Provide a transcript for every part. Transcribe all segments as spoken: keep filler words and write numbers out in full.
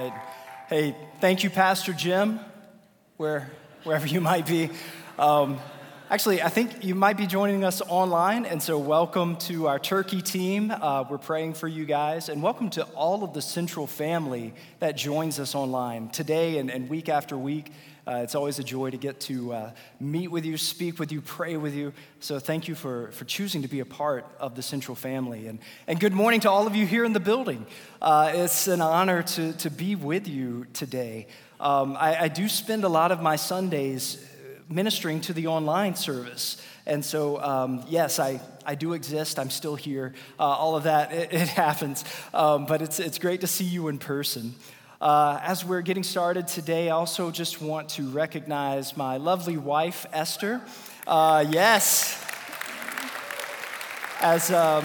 right. Hey, thank you, Pastor Jim, where wherever you might be. Um, actually, I think you might be joining us online, and so welcome to our Turkey team. Uh, we're praying for you guys, and welcome to all of the Central family that joins us online today and, and week after week. Uh, it's always a joy to get to uh, meet with you, speak with you, pray with you. So thank you for, for choosing to be a part of the Central family. And, and good morning to all of you here in the building. Uh, it's an honor to, to be with you today. Um, I, I do spend a lot of my Sundays ministering to the online service. And so, um, yes, I, I do exist. I'm still here. Uh, all of that, it, it happens. Um, but it's it's great to see you in person. Uh, as we're getting started today, I also just want to recognize my lovely wife, Esther. Uh, yes. As um,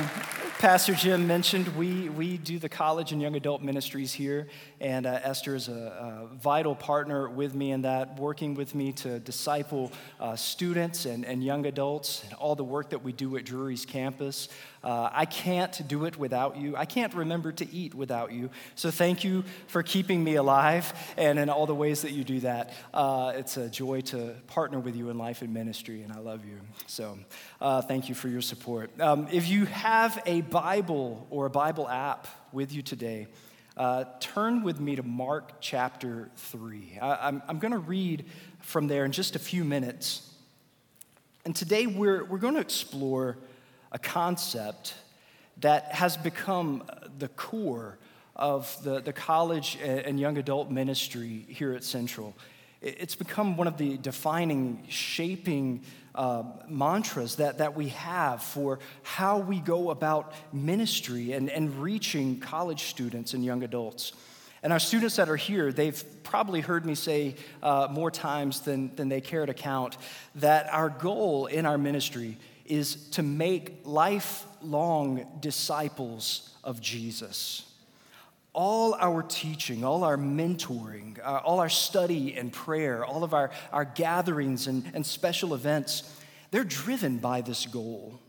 Pastor Jim mentioned, we, we do the college and young adult ministries here, and uh, Esther is a, a vital partner with me in that, working with me to disciple uh, students and, and young adults, and all the work that we do at Drury's campus. Uh, I can't do it without you. I can't remember to eat without you. So thank you for keeping me alive and in all the ways that you do that. Uh, it's a joy to partner with you in life and ministry, and I love you. So uh, thank you for your support. Um, if you have a Bible or a Bible app with you today, uh, turn with me to Mark chapter three. I, I'm, I'm going to read from there in just a few minutes. And today we're we're going to explore a concept that has become the core of the, the college and young adult ministry here at Central. It's become one of the defining, shaping uh, mantras that, that we have for how we go about ministry and, and reaching college students and young adults. And our students that are here, they've probably heard me say uh, more times than, than they care to count that our goal in our ministry is to make lifelong disciples of Jesus. All our teaching, all our mentoring, uh, all our study and prayer, all of our, our gatherings and, and special events, they're driven by this goal.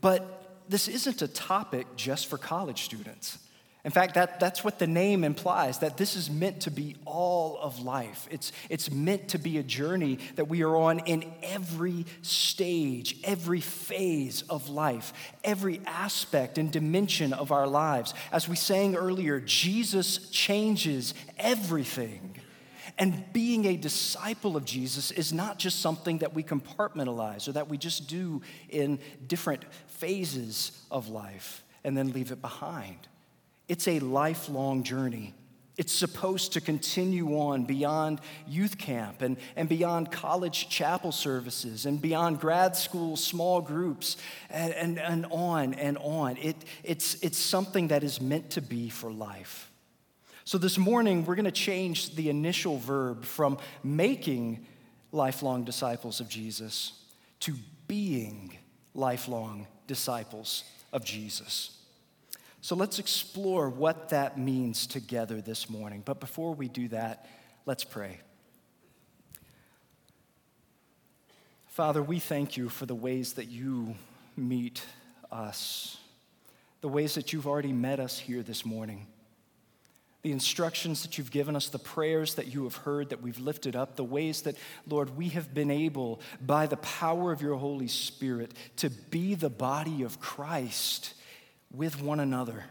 But this isn't a topic just for college students. In fact, that, that's what the name implies, that this is meant to be all of life. It's, it's meant to be a journey that we are on in every stage, every phase of life, every aspect and dimension of our lives. As we sang earlier, Jesus changes everything. And being a disciple of Jesus is not just something that we compartmentalize or that we just do in different phases of life and then leave it behind. It's a lifelong journey. It's supposed to continue on beyond youth camp and, and beyond college chapel services and beyond grad school small groups and, and, and on and on. It, it's, it's something that is meant to be for life. So this morning, we're going to change the initial verb from making lifelong disciples of Jesus to being lifelong disciples of Jesus. So let's explore what that means together this morning. But before we do that, let's pray. Father, we thank you for the ways that you meet us, the ways that you've already met us here this morning, the instructions that you've given us, the prayers that you have heard that we've lifted up, the ways that, Lord, we have been able, by the power of your Holy Spirit, to be the body of Christ with one another,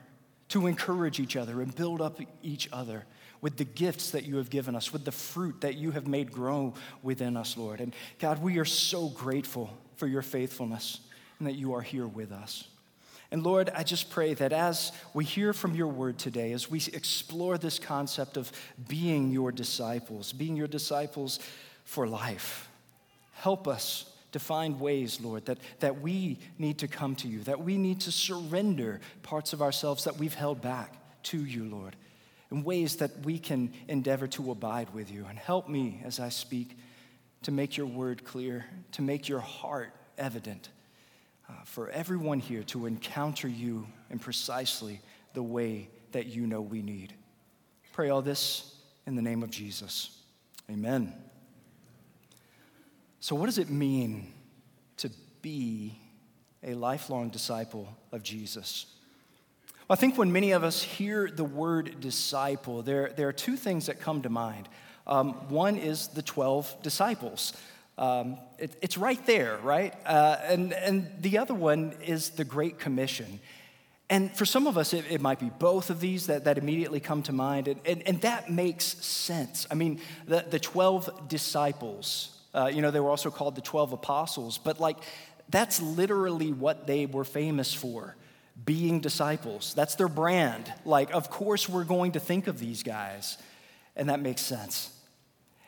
to encourage each other and build up each other with the gifts that you have given us, with the fruit that you have made grow within us, Lord. And God, we are so grateful for your faithfulness and that you are here with us. And Lord, I just pray that as we hear from your word today, as we explore this concept of being your disciples, being your disciples for life, help us to find ways, Lord, that, that we need to come to you, that we need to surrender parts of ourselves that we've held back to you, Lord, in ways that we can endeavor to abide with you. And help me as I speak to make your word clear, to make your heart evident, uh, for everyone here to encounter you in precisely the way that you know we need. Pray all this in the name of Jesus. Amen. So what does it mean to be a lifelong disciple of Jesus? I think when many of us hear the word disciple, there, there are two things that come to mind. Um, one is the twelve disciples. Um, it, it's right there, right? Uh, and, and the other one is the Great Commission. And for some of us, it, it might be both of these that, that immediately come to mind. And, and, and that makes sense. I mean, the, the twelve disciples, uh, you know, they were also called the twelve apostles. But, like, that's literally what they were famous for. Being disciples. That's their brand. Like, of course we're going to think of these guys. And that makes sense.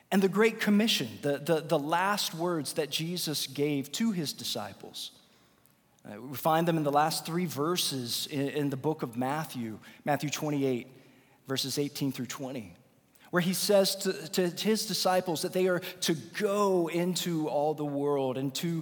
And the Great Commission, the, the, the last words that Jesus gave to his disciples. Uh, we find them in the last three verses in, in the book of Matthew, Matthew twenty-eight, verses eighteen through twenty, where he says to, to his disciples that they are to go into all the world and to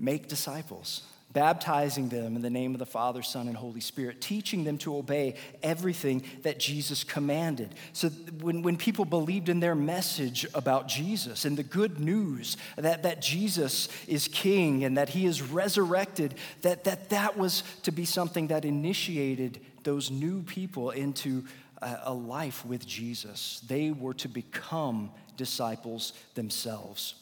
make disciples, baptizing them in the name of the Father, Son, and Holy Spirit, teaching them to obey everything that Jesus commanded. So when, when people believed in their message about Jesus and the good news that, that Jesus is king and that he is resurrected, that, that that was to be something that initiated those new people into a, a life with Jesus. They were to become disciples themselves.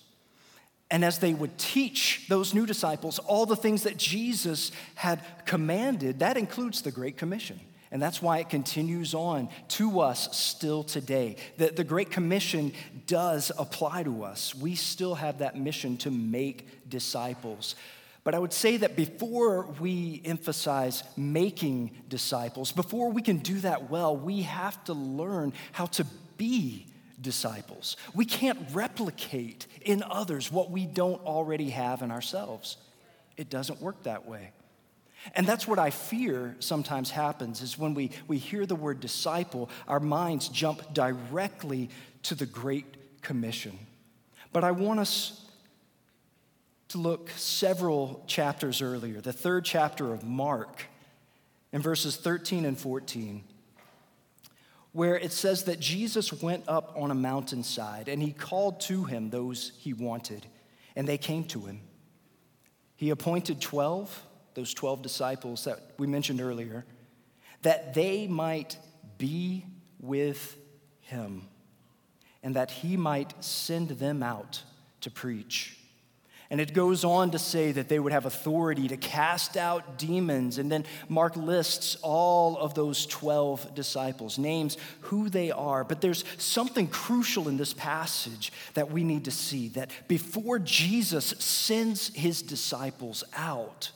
And as they would teach those new disciples all the things that Jesus had commanded, that includes the Great Commission. And that's why it continues on to us still today. The, the Great Commission does apply to us. We still have that mission to make disciples. But I would say that before we emphasize making disciples, before we can do that well, we have to learn how to be disciples. We can't replicate in others what we don't already have in ourselves. It doesn't work that way. And that's what I fear sometimes happens is when we, we hear the word disciple, our minds jump directly to the Great Commission. But I want us to look several chapters earlier, the third chapter of Mark, in verses thirteen and fourteen. Where it says that Jesus went up on a mountainside and he called to him those he wanted, and they came to him. He appointed twelve, those twelve disciples that we mentioned earlier, that they might be with him and that he might send them out to preach. And it goes on to say that they would have authority to cast out demons. And then Mark lists all of those twelve disciples, names, who they are. But there's something crucial in this passage that we need to see, that before Jesus sends his disciples out,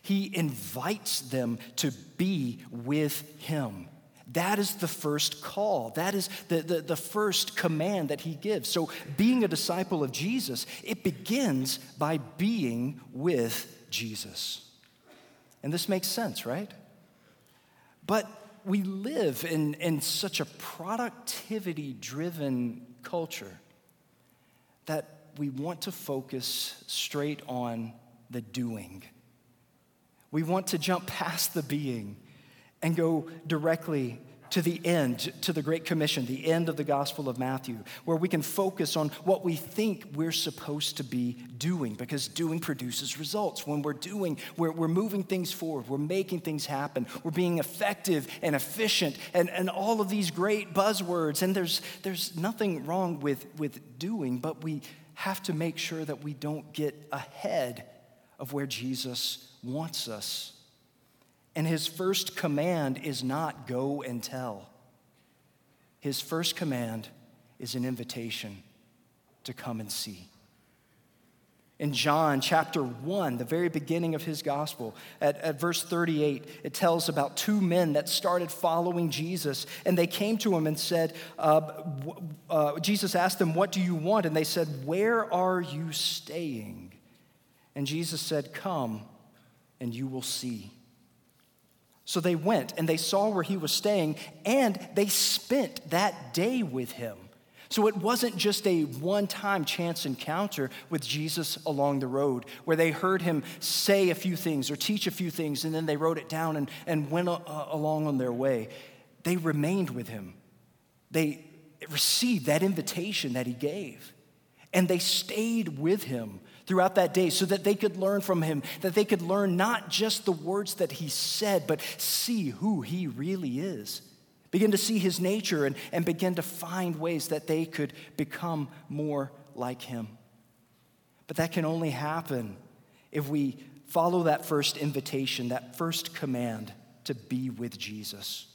he invites them to be with him. That is the first call. That is the, the, the first command that he gives. So being a disciple of Jesus, it begins by being with Jesus. And this makes sense, right? But we live in, in such a productivity-driven culture that we want to focus straight on the doing. We want to jump past the being and go directly to the end, to the Great Commission, the end of the Gospel of Matthew, where we can focus on what we think we're supposed to be doing, because doing produces results. When we're doing, we're, we're moving things forward, we're making things happen, we're being effective and efficient, and, and all of these great buzzwords, and there's there's nothing wrong with, with doing, but we have to make sure that we don't get ahead of where Jesus wants us. And his first command is not go and tell. His first command is an invitation to come and see. In John chapter one, the very beginning of his gospel, at, at verse thirty-eight, it tells about two men that started following Jesus. And they came to him and said, uh, uh, Jesus asked them, "What do you want?" And they said, "Where are you staying?" And Jesus said, "Come and you will see." So they went and they saw where he was staying, and they spent that day with him. So it wasn't just a one-time chance encounter with Jesus along the road where they heard him say a few things or teach a few things, and then they wrote it down and, and went a- along on their way. They remained with him. They received that invitation that he gave, and they stayed with him throughout that day so that they could learn from him, that they could learn not just the words that he said, but see who he really is, begin to see his nature and, and begin to find ways that they could become more like him. But that can only happen if we follow that first invitation, that first command to be with Jesus.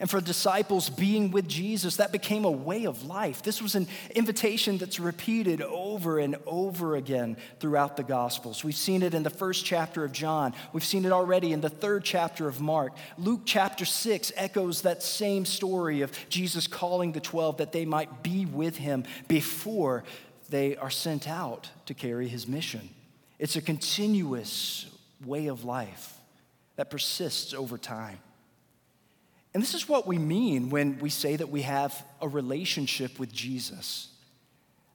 And for disciples, being with Jesus, that became a way of life. This was an invitation that's repeated over and over again throughout the Gospels. We've seen it in the first chapter of John. We've seen it already in the third chapter of Mark. Luke chapter six echoes that same story of Jesus calling the twelve that they might be with him before they are sent out to carry his mission. It's a continuous way of life that persists over time. And this is what we mean when we say that we have a relationship with Jesus.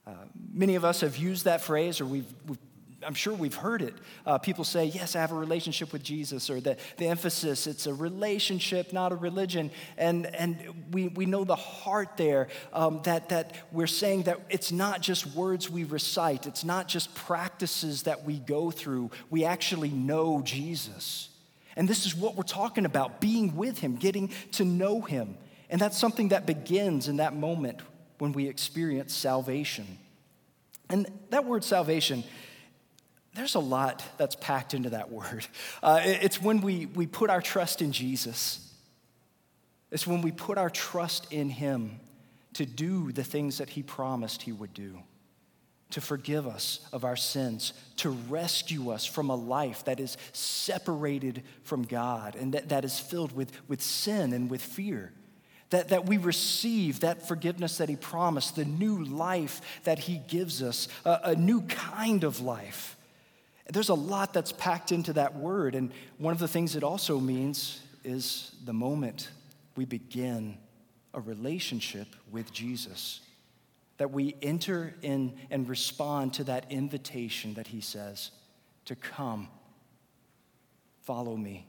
Uh, many of us have used that phrase, or we've, we've, I'm sure we've heard it. Uh, people say, yes, I have a relationship with Jesus, or the, the emphasis, it's a relationship, not a religion. And, and we, we know the heart there, um, that, that we're saying that it's not just words we recite. It's not just practices that we go through. We actually know Jesus. And this is what we're talking about, being with him, getting to know him. And that's something that begins in that moment when we experience salvation. And that word salvation, there's a lot that's packed into that word. Uh, it's when we, we put our trust in Jesus. It's when we put our trust in him to do the things that he promised he would do, to forgive us of our sins, to rescue us from a life that is separated from God and that, that is filled with, with sin and with fear, that, that we receive that forgiveness that he promised, the new life that he gives us, a, a new kind of life. There's a lot that's packed into that word, and one of the things it also means is the moment we begin a relationship with Jesus, that we enter in and respond to that invitation that he says, to come, follow me.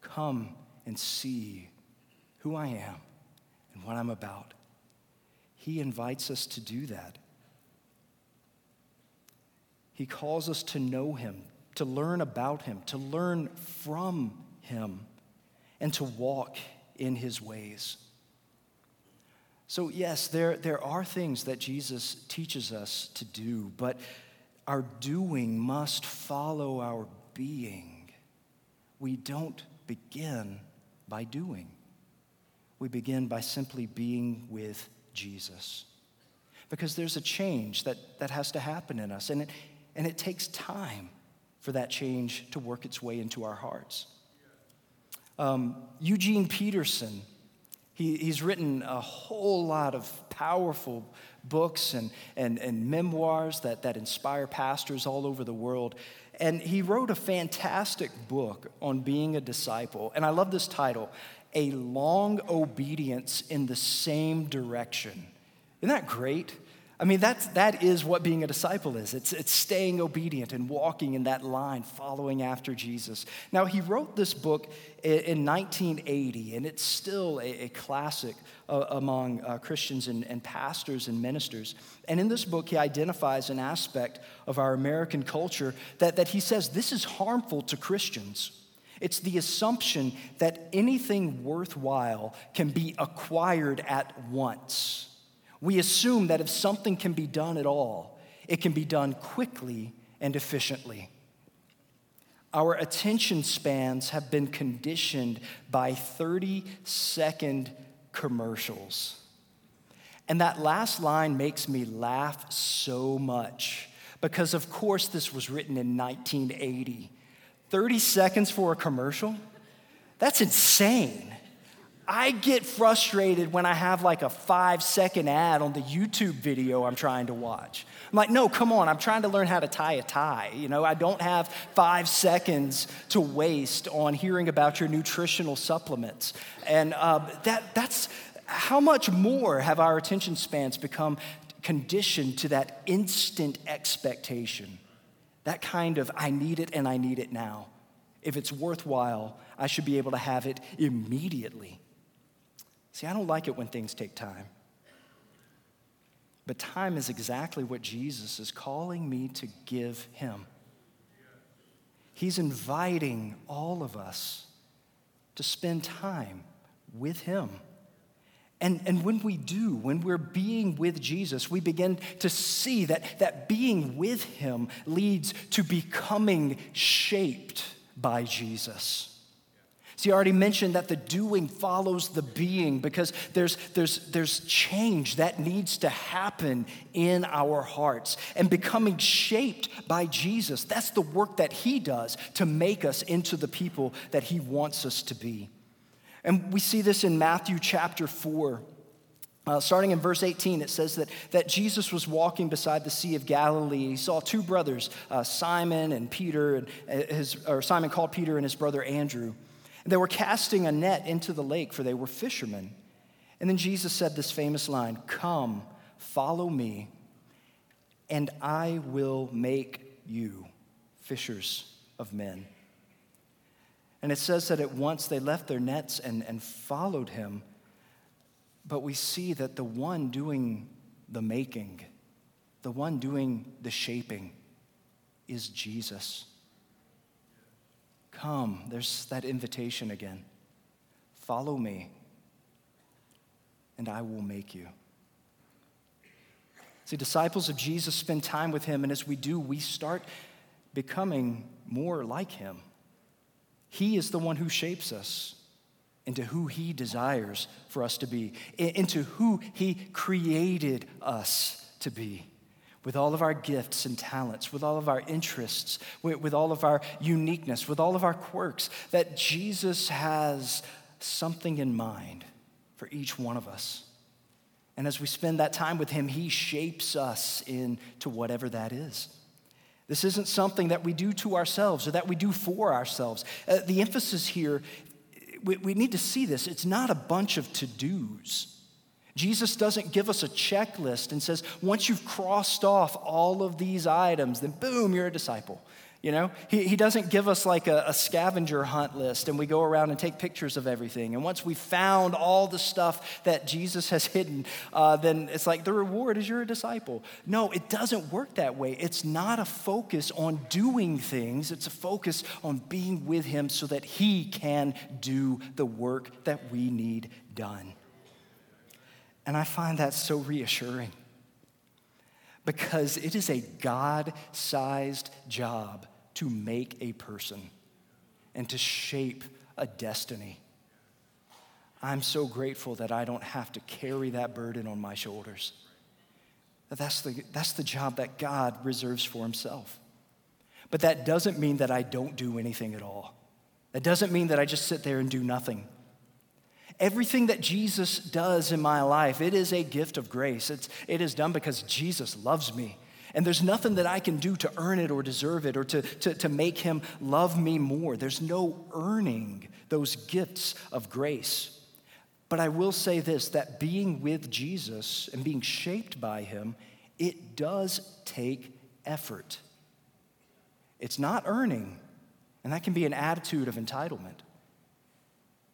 Come and see who I am and what I'm about. He invites us to do that. He calls us to know him, to learn about him, to learn from him, and to walk in his ways. So yes, there, there are things that Jesus teaches us to do, but our doing must follow our being. We don't begin by doing. We begin by simply being with Jesus. Because there's a change that, that has to happen in us, and it, and it takes time for that change to work its way into our hearts. Um, Eugene Peterson, He, he's written a whole lot of powerful books and, and, and memoirs that, that inspire pastors all over the world. And he wrote a fantastic book on being a disciple. And I love this title, A Long Obedience in the Same Direction. Isn't that great? I mean, that's, that is what being a disciple is. It's, it's staying obedient and walking in that line, following after Jesus. Now, he wrote this book in nineteen eighty, and it's still a, a classic uh, among uh, Christians and, and pastors and ministers. And in this book, he identifies an aspect of our American culture that, that he says this is harmful to Christians. It's the assumption that anything worthwhile can be acquired at once. We assume that if something can be done at all, it can be done quickly and efficiently. Our attention spans have been conditioned by thirty-second commercials. And that last line makes me laugh so much because, of course, this was written in nineteen eighty. thirty seconds for a commercial? That's insane. I get frustrated when I have like a five-second ad on the YouTube video I'm trying to watch. I'm like, no, come on, I'm trying to learn how to tie a tie. You know, I don't have five seconds to waste on hearing about your nutritional supplements. And uh, that that's how much more have our attention spans become conditioned to that instant expectation, that kind of I need it and I need it now. If it's worthwhile, I should be able to have it immediately. See, I don't like it when things take time. But time is exactly what Jesus is calling me to give him. He's inviting all of us to spend time with him. And, and when we do, when we're being with Jesus, we begin to see that, that being with him leads to becoming shaped by Jesus. See, I already mentioned that the doing follows the being because there's, there's, there's change that needs to happen in our hearts. And becoming shaped by Jesus, that's the work that he does to make us into the people that he wants us to be. And we see this in Matthew chapter four. Uh, starting in verse eighteen, it says that, that Jesus was walking beside the Sea of Galilee. He saw two brothers, uh, Simon and Peter, and his, or Simon called Peter and his brother Andrew. And they were casting a net into the lake, for they were fishermen. And then Jesus said this famous line, "Come, follow me, and I will make you fishers of men." And it says that at once they left their nets and, and followed him. But we see that the one doing the making, the one doing the shaping, is Jesus. Come, there's that invitation again. Follow me, and I will make you. See, disciples of Jesus spend time with him, and as we do, we start becoming more like him. He is the one who shapes us into who he desires for us to be, into who he created us to be, with all of our gifts and talents, with all of our interests, with all of our uniqueness, with all of our quirks, that Jesus has something in mind for each one of us. And as we spend that time with him, he shapes us into whatever that is. This isn't something that we do to ourselves or that we do for ourselves. Uh, the emphasis here, we, we need to see this. It's not a bunch of to-dos. Jesus doesn't give us a checklist and says, once you've crossed off all of these items, then boom, you're a disciple. You know, he, he doesn't give us like a, a scavenger hunt list and we go around and take pictures of everything. And once we found all the stuff that Jesus has hidden, uh, then it's like the reward is you're a disciple. No, it doesn't work that way. It's not a focus on doing things. It's a focus on being with him so that he can do the work that we need done. And I find that so reassuring, because it is a God-sized job to make a person and to shape a destiny. I'm so grateful that I don't have to carry that burden on my shoulders. That's the, that's the job that God reserves for himself. But that doesn't mean that I don't do anything at all. That doesn't mean that I just sit there and do nothing. Everything that Jesus does in my life, it is a gift of grace. It's, it is done because Jesus loves me. And there's nothing that I can do to earn it or deserve it or to, to, to make him love me more. There's no earning those gifts of grace. But I will say this, that being with Jesus and being shaped by him, it does take effort. It's not earning, and that can be an attitude of entitlement.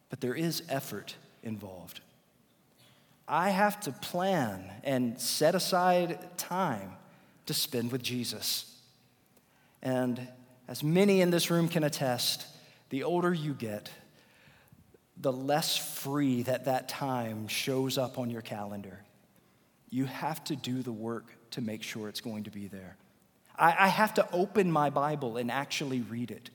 But there is effort involved. I have to plan and set aside time to spend with Jesus. And as many in this room can attest, the older you get, the less free that that time shows up on your calendar. You have to do the work to make sure it's going to be there. I, I have to open my Bible and actually read it.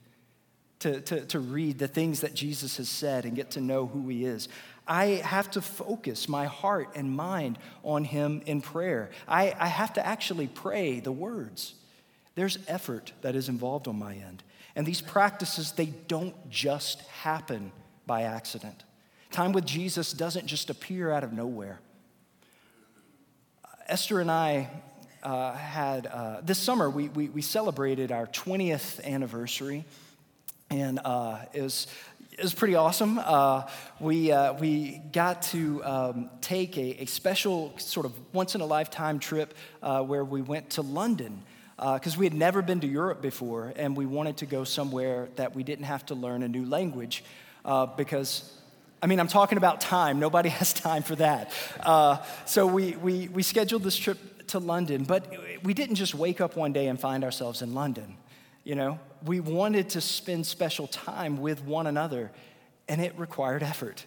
To, to, to read the things that Jesus has said and get to know who he is. I have to focus my heart and mind on him in prayer. I, I have to actually pray the words. There's effort that is involved on my end. And these practices, they don't just happen by accident. Time with Jesus doesn't just appear out of nowhere. Esther and I uh, had, uh, this summer, we, we, we celebrated our twentieth anniversary. And uh, it was it was pretty awesome. Uh, we uh, we got to um, take a, a special sort of once in a lifetime trip uh, where we went to London because uh, we had never been to Europe before, and we wanted to go somewhere that we didn't have to learn a new language uh, because. I mean, I'm talking about time. Nobody has time for that. Uh, so we, we we scheduled this trip to London, but we didn't just wake up one day and find ourselves in London. You know, we wanted to spend special time with one another, and it required effort.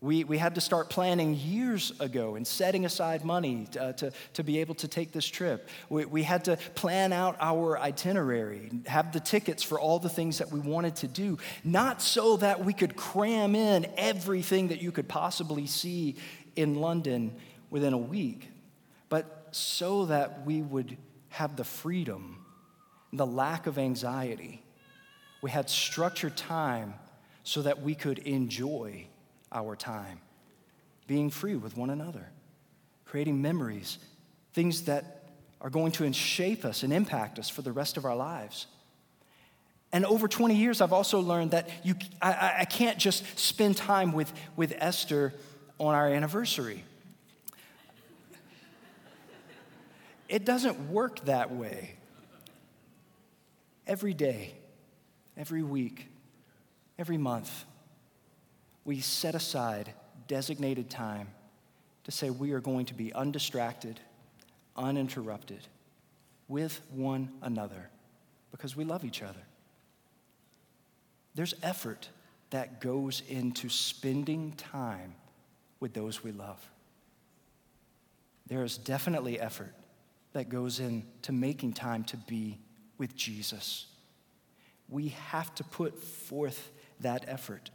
We we had to start planning years ago and setting aside money to, uh, to, to be able to take this trip. We, we had to plan out our itinerary, have the tickets for all the things that we wanted to do, not so that we could cram in everything that you could possibly see in London within a week, but so that we would have the freedom, the lack of anxiety. We had structured time so that we could enjoy our time, being free with one another, creating memories, things that are going to shape us and impact us for the rest of our lives. And over twenty years, I've also learned that you, I, I can't just spend time with, with Esther on our anniversary. It doesn't work that way. Every day, every week, every month, we set aside designated time to say we are going to be undistracted, uninterrupted with one another because we love each other. There's effort that goes into spending time with those we love. There is definitely effort that goes into making time to be with Jesus. We have to put forth that effort.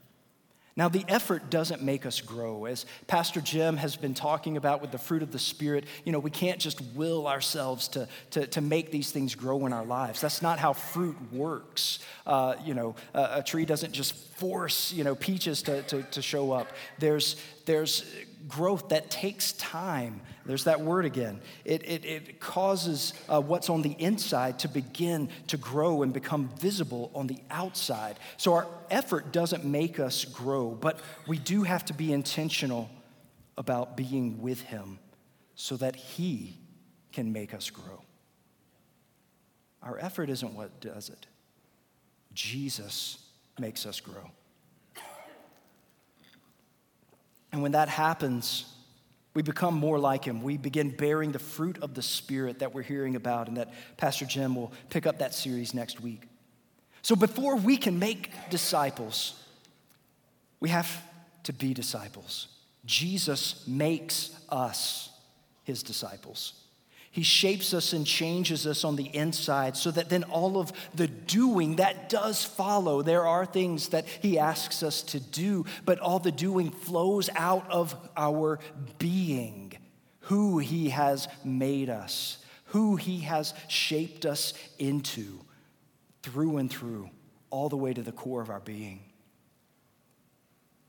Now, the effort doesn't make us grow. As Pastor Jim has been talking about with the fruit of the Spirit, you know, we can't just will ourselves to, to, to make these things grow in our lives. That's not how fruit works. Uh, you know, a, a tree doesn't just force, you know, peaches to, to, to show up. There's there's growth that takes time. There's that word again. It, it, it causes uh, what's on the inside to begin to grow and become visible on the outside. So our effort doesn't make us grow, but we do have to be intentional about being with him so that he can make us grow. Our effort isn't what does it. Jesus makes us grow. And when that happens, we become more like him. We begin bearing the fruit of the Spirit that we're hearing about and that Pastor Jim will pick up that series next week. So before we can make disciples, we have to be disciples. Jesus makes us his disciples. He shapes us and changes us on the inside so that then all of the doing that does follow. There are things that he asks us to do, but all the doing flows out of our being, who he has made us, who he has shaped us into through and through, all the way to the core of our being.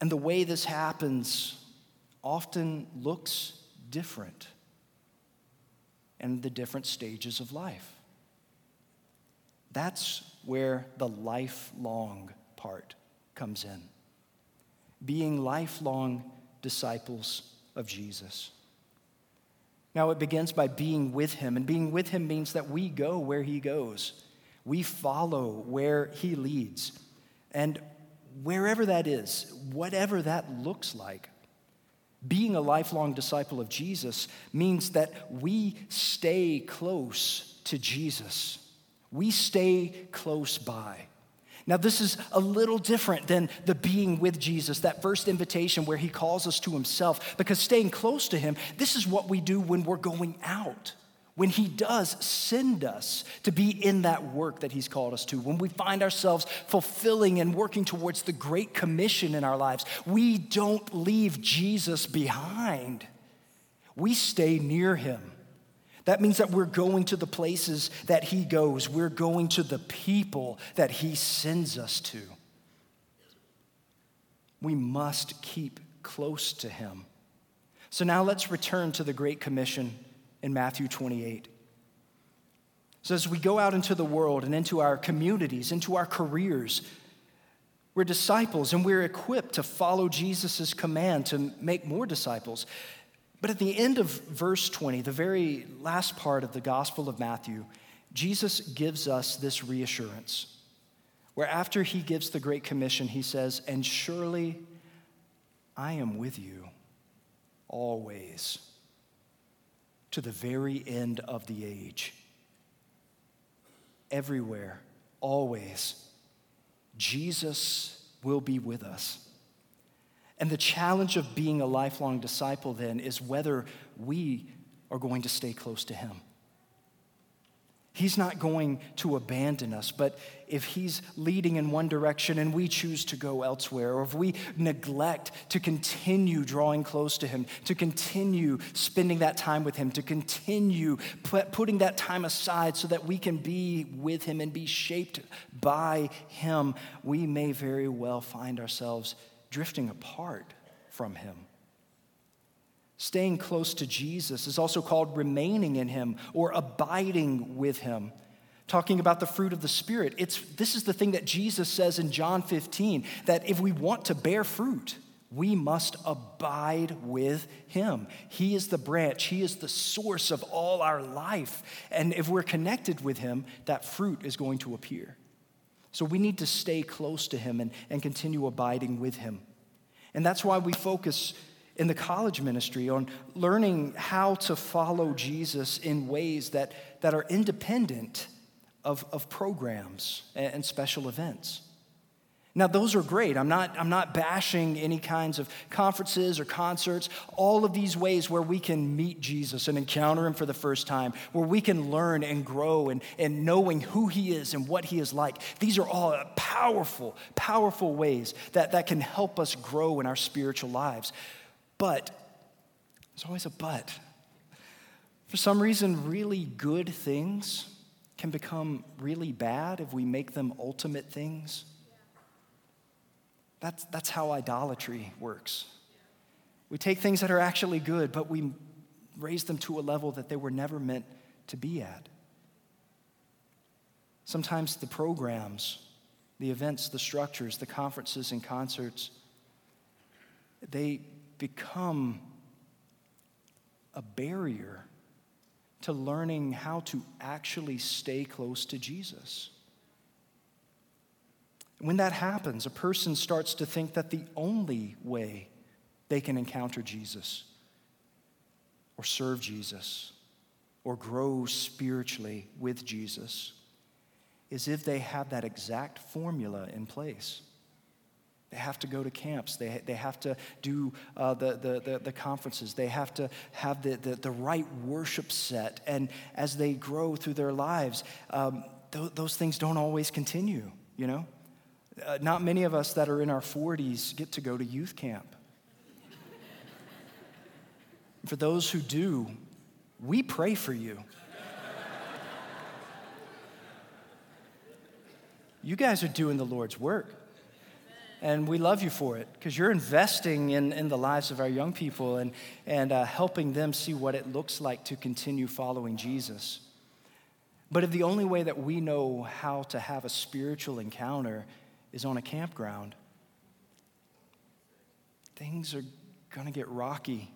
And the way this happens often looks different and the different stages of life. That's where the lifelong part comes in. Being lifelong disciples of Jesus. Now it begins by being with him, and being with him means that we go where he goes. We follow where he leads. And wherever that is, whatever that looks like, being a lifelong disciple of Jesus means that we stay close to Jesus. We stay close by. Now, this is a little different than the being with Jesus, that first invitation where he calls us to himself, because staying close to him, this is what we do when we're going out, when he does send us to be in that work that he's called us to, when we find ourselves fulfilling and working towards the Great Commission in our lives, we don't leave Jesus behind. We stay near him. That means that we're going to the places that he goes. We're going to the people that he sends us to. We must keep close to him. So now let's return to the Great Commission in Matthew twenty-eight. So as we go out into the world and into our communities, into our careers, we're disciples and we're equipped to follow Jesus' command to make more disciples. But at the end of verse twenty, the very last part of the Gospel of Matthew, Jesus gives us this reassurance, where after he gives the Great Commission, he says, "And surely I am with you always to the very end of the age. Everywhere, always, Jesus will be with us. And the challenge of being a lifelong disciple then is whether we are going to stay close to him. He's not going to abandon us, but if he's leading in one direction and we choose to go elsewhere, or if we neglect to continue drawing close to him, to continue spending that time with him, to continue putting that time aside so that we can be with him and be shaped by him, we may very well find ourselves drifting apart from him. Staying close to Jesus is also called remaining in him or abiding with him. Talking about the fruit of the Spirit, it's this is the thing that Jesus says in John fifteen, that if we want to bear fruit, we must abide with him. He is the branch. He is the source of all our life. And if we're connected with him, that fruit is going to appear. So we need to stay close to him and, and continue abiding with him. And that's why we focus in the college ministry on learning how to follow Jesus in ways that, that are independent of, of programs and, and special events. Now, those are great. I'm not, I'm not bashing any kinds of conferences or concerts, all of these ways where we can meet Jesus and encounter him for the first time, where we can learn and grow and, and knowing who he is and what he is like. These are all powerful, powerful ways that, that can help us grow in our spiritual lives. But, there's always a but. For some reason, really good things can become really bad if we make them ultimate things. That's, that's how idolatry works. We take things that are actually good, but we raise them to a level that they were never meant to be at. Sometimes the programs, the events, the structures, the conferences and concerts, they become a barrier to learning how to actually stay close to Jesus. When that happens, a person starts to think that the only way they can encounter Jesus or serve Jesus or grow spiritually with Jesus is if they have that exact formula in place. They have to go to camps. They, they have to do uh, the, the, the, the conferences. They have to have the, the, the right worship set. And as they grow through their lives, um, th- those things don't always continue, you know? Uh, not many of us that are in our forties get to go to youth camp. For those who do, we pray for you. You guys are doing the Lord's work. And we love you for it, because you're investing in, in the lives of our young people and, and uh, helping them see what it looks like to continue following Jesus. But if the only way that we know how to have a spiritual encounter is on a campground, things are going to get rocky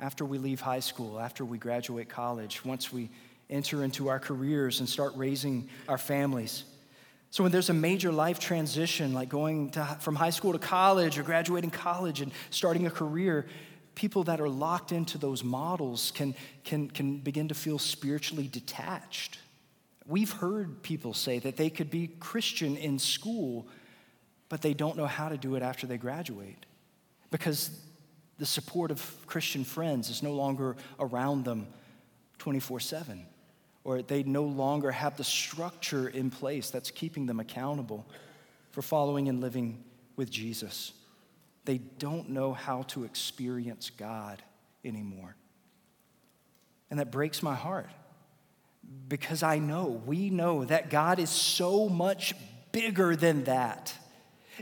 after we leave high school, after we graduate college, once we enter into our careers and start raising our families. So when there's a major life transition, like going to, from high school to college or graduating college and starting a career, people that are locked into those models can, can, can begin to feel spiritually detached. We've heard people say that they could be Christian in school, but they don't know how to do it after they graduate because the support of Christian friends is no longer around them twenty-four seven. Or they no longer have the structure in place that's keeping them accountable for following and living with Jesus. They don't know how to experience God anymore. And that breaks my heart, because I know, we know that God is so much bigger than that.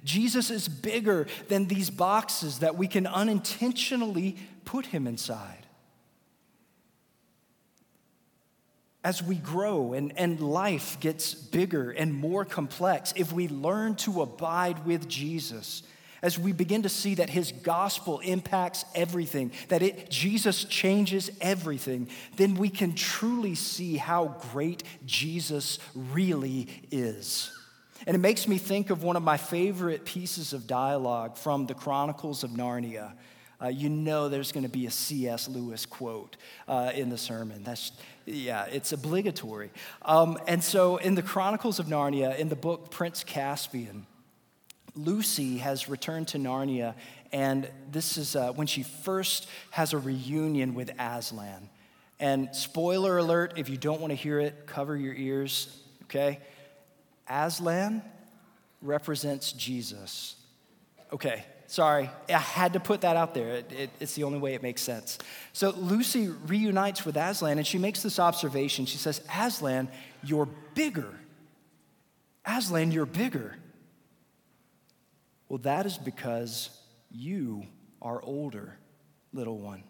Jesus is bigger than these boxes that we can unintentionally put him inside. As we grow and, and life gets bigger and more complex, if we learn to abide with Jesus, as we begin to see that his gospel impacts everything, that it Jesus changes everything, then we can truly see how great Jesus really is. And it makes me think of one of my favorite pieces of dialogue from the Chronicles of Narnia. uh, you know there's going to be a C S Lewis quote uh, in the sermon. That's, yeah, it's obligatory. Um, and so in the Chronicles of Narnia, in the book Prince Caspian, Lucy has returned to Narnia, and this is uh, when she first has a reunion with Aslan. And spoiler alert, if you don't want to hear it, cover your ears, okay? Aslan represents Jesus. Okay, sorry, I had to put that out there. It, it, it's the only way it makes sense. So Lucy reunites with Aslan, and she makes this observation. She says, Aslan, you're bigger. Aslan, you're bigger. Well, that is because you are older, little one,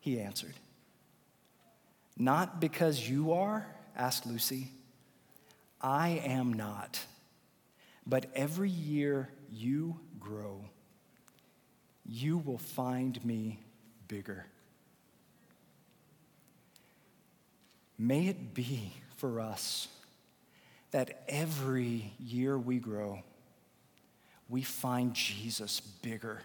he answered. Not because you are, asked Lucy. I am not. But every year you grow, you will find me bigger. May it be for us that every year we grow, we find Jesus bigger.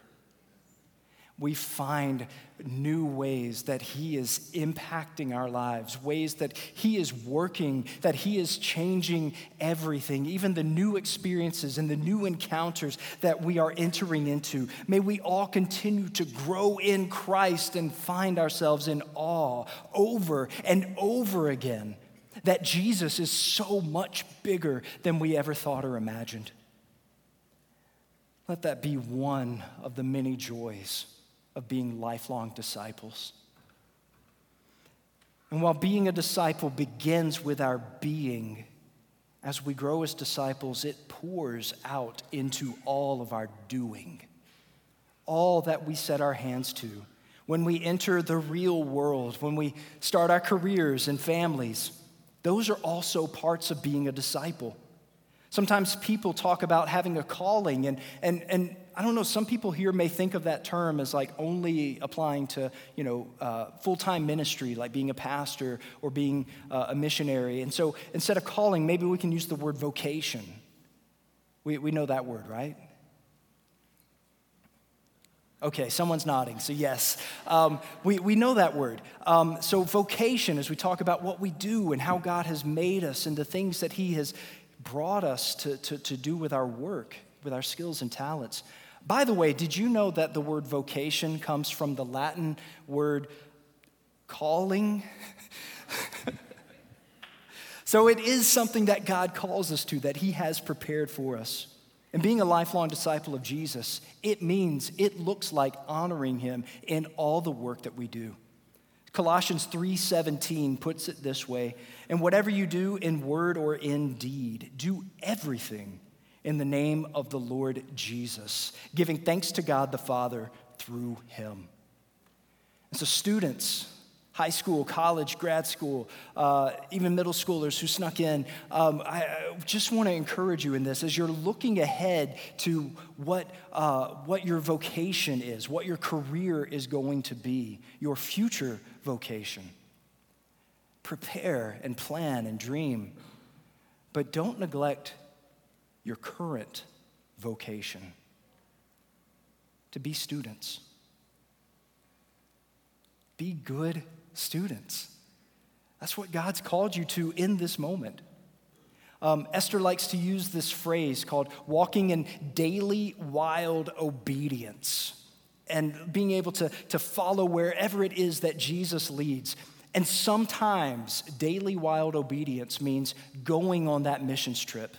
We find new ways that he is impacting our lives, ways that he is working, that he is changing everything, even the new experiences and the new encounters that we are entering into. May we all continue to grow in Christ and find ourselves in awe over and over again that Jesus is so much bigger than we ever thought or imagined. Let that be one of the many joys of being lifelong disciples. And while being a disciple begins with our being, as we grow as disciples, it pours out into all of our doing, all that we set our hands to. When we enter the real world, when we start our careers and families, those are also parts of being a disciple. Sometimes people talk about having a calling, and and and I don't know, some people here may think of that term as like only applying to, you know, uh, full-time ministry, like being a pastor or being uh, a missionary. And so instead of calling, maybe we can use the word vocation. We we know that word, right? Okay, someone's nodding, so yes. Um, we, we know that word. Um, so vocation, as we talk about what we do and how God has made us and the things that he has brought us to, to, to do with our work, with our skills and talents. By the way, did you know that the word vocation comes from the Latin word calling? So it is something that God calls us to, that he has prepared for us. And being a lifelong disciple of Jesus, it means, it looks like honoring him in all the work that we do. Colossians three seventeen puts it this way, and whatever you do in word or in deed, do everything in the name of the Lord Jesus, giving thanks to God the Father through him. And so students, high school, college, grad school, uh, even middle schoolers who snuck in, um, I, I just want to encourage you in this. As you're looking ahead to what uh, what your vocation is, what your career is going to be, your future vocation, prepare and plan and dream, but don't neglect your current vocation to be students. Be good students. That's what God's called you to in this moment. Um, Esther likes to use this phrase called walking in daily wild obedience and being able to, to follow wherever it is that Jesus leads. And sometimes daily wild obedience means going on that missions trip.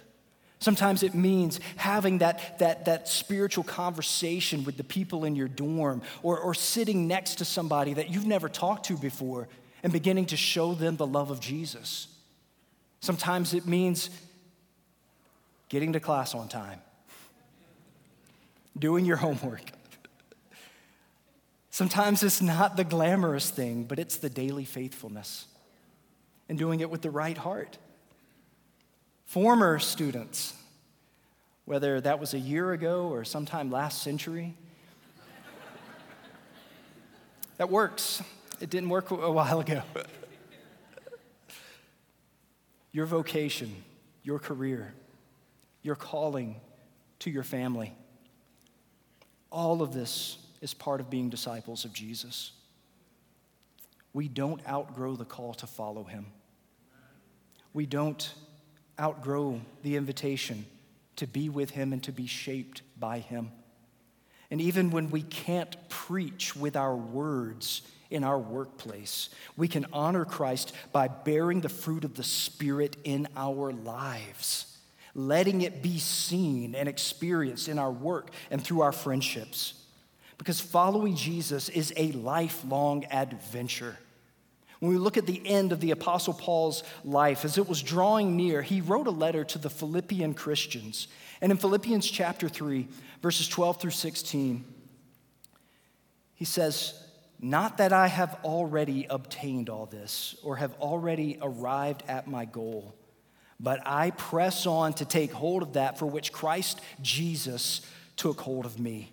Sometimes it means having that, that, that spiritual conversation with the people in your dorm, or, or sitting next to somebody that you've never talked to before and beginning to show them the love of Jesus. Sometimes it means getting to class on time, doing your homework. Sometimes it's not the glamorous thing, but it's the daily faithfulness and doing it with the right heart. Former students, whether that was a year ago or sometime last century, that works. It didn't work a while ago. Your vocation, your career, your calling to your family, all of this is part of being disciples of Jesus. We don't outgrow the call to follow him. We don't outgrow the invitation to be with him and to be shaped by him. And even when we can't preach with our words in our workplace, we can honor Christ by bearing the fruit of the Spirit in our lives, letting it be seen and experienced in our work and through our friendships. Because following Jesus is a lifelong adventure. When we look at the end of the Apostle Paul's life, as it was drawing near, he wrote a letter to the Philippian Christians. And in Philippians chapter three, verses twelve through sixteen, he says, "Not that I have already obtained all this or have already arrived at my goal, but I press on to take hold of that for which Christ Jesus took hold of me.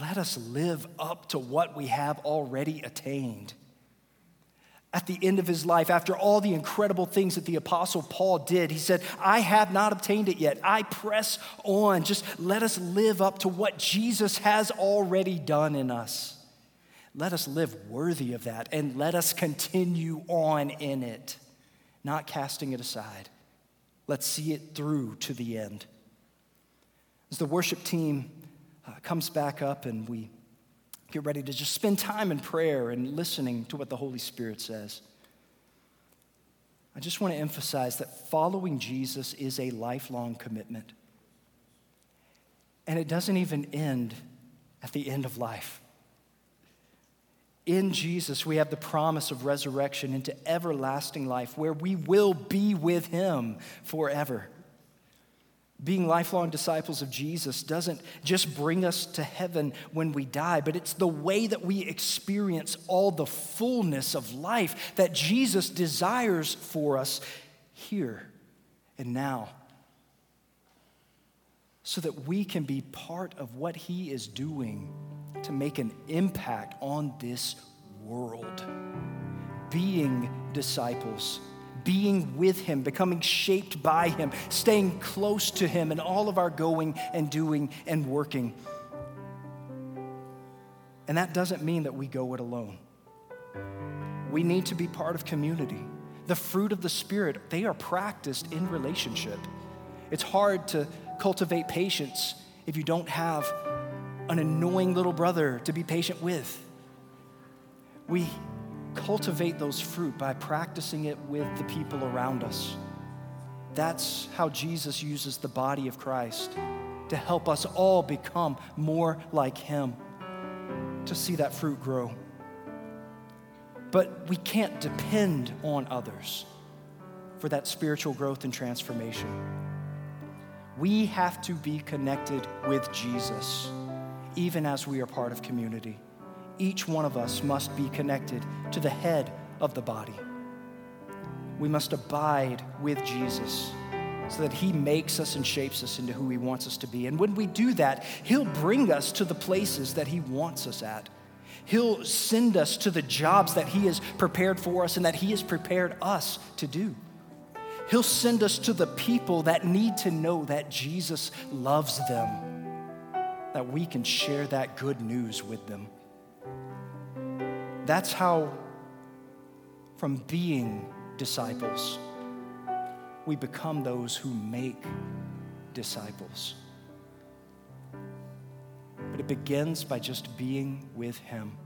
let us live up to what we have already attained." At the end of his life, after all the incredible things that the Apostle Paul did, he said, "I have not obtained it yet. I press on." Just let us live up to what Jesus has already done in us. Let us live worthy of that, and let us continue on in it, not casting it aside. Let's see it through to the end. As the worship team Uh, comes back up and we get ready to just spend time in prayer and listening to what the Holy Spirit says, I just want to emphasize that following Jesus is a lifelong commitment. And it doesn't even end at the end of life. In Jesus, we have the promise of resurrection into everlasting life where we will be with him forever. Being lifelong disciples of Jesus doesn't just bring us to heaven when we die, but it's the way that we experience all the fullness of life that Jesus desires for us here and now, so that we can be part of what he is doing to make an impact on this world. Being disciples, being with him, becoming shaped by him, staying close to him in all of our going and doing and working. And that doesn't mean that we go it alone. We need to be part of community. The fruit of the Spirit, they are practiced in relationship. It's hard to cultivate patience if you don't have an annoying little brother to be patient with. We cultivate those fruit by practicing it with the people around us. That's how Jesus uses the body of Christ to help us all become more like him, to see that fruit grow. But we can't depend on others for that spiritual growth and transformation. We have to be connected with Jesus, even as we are part of community. Each one of us must be connected to the head of the body. We must abide with Jesus so that he makes us and shapes us into who he wants us to be. And when we do that, he'll bring us to the places that he wants us at. He'll send us to the jobs that he has prepared for us and that he has prepared us to do. He'll send us to the people that need to know that Jesus loves them, that we can share that good news with them. That's how, from being disciples, we become those who make disciples. But it begins by just being with him.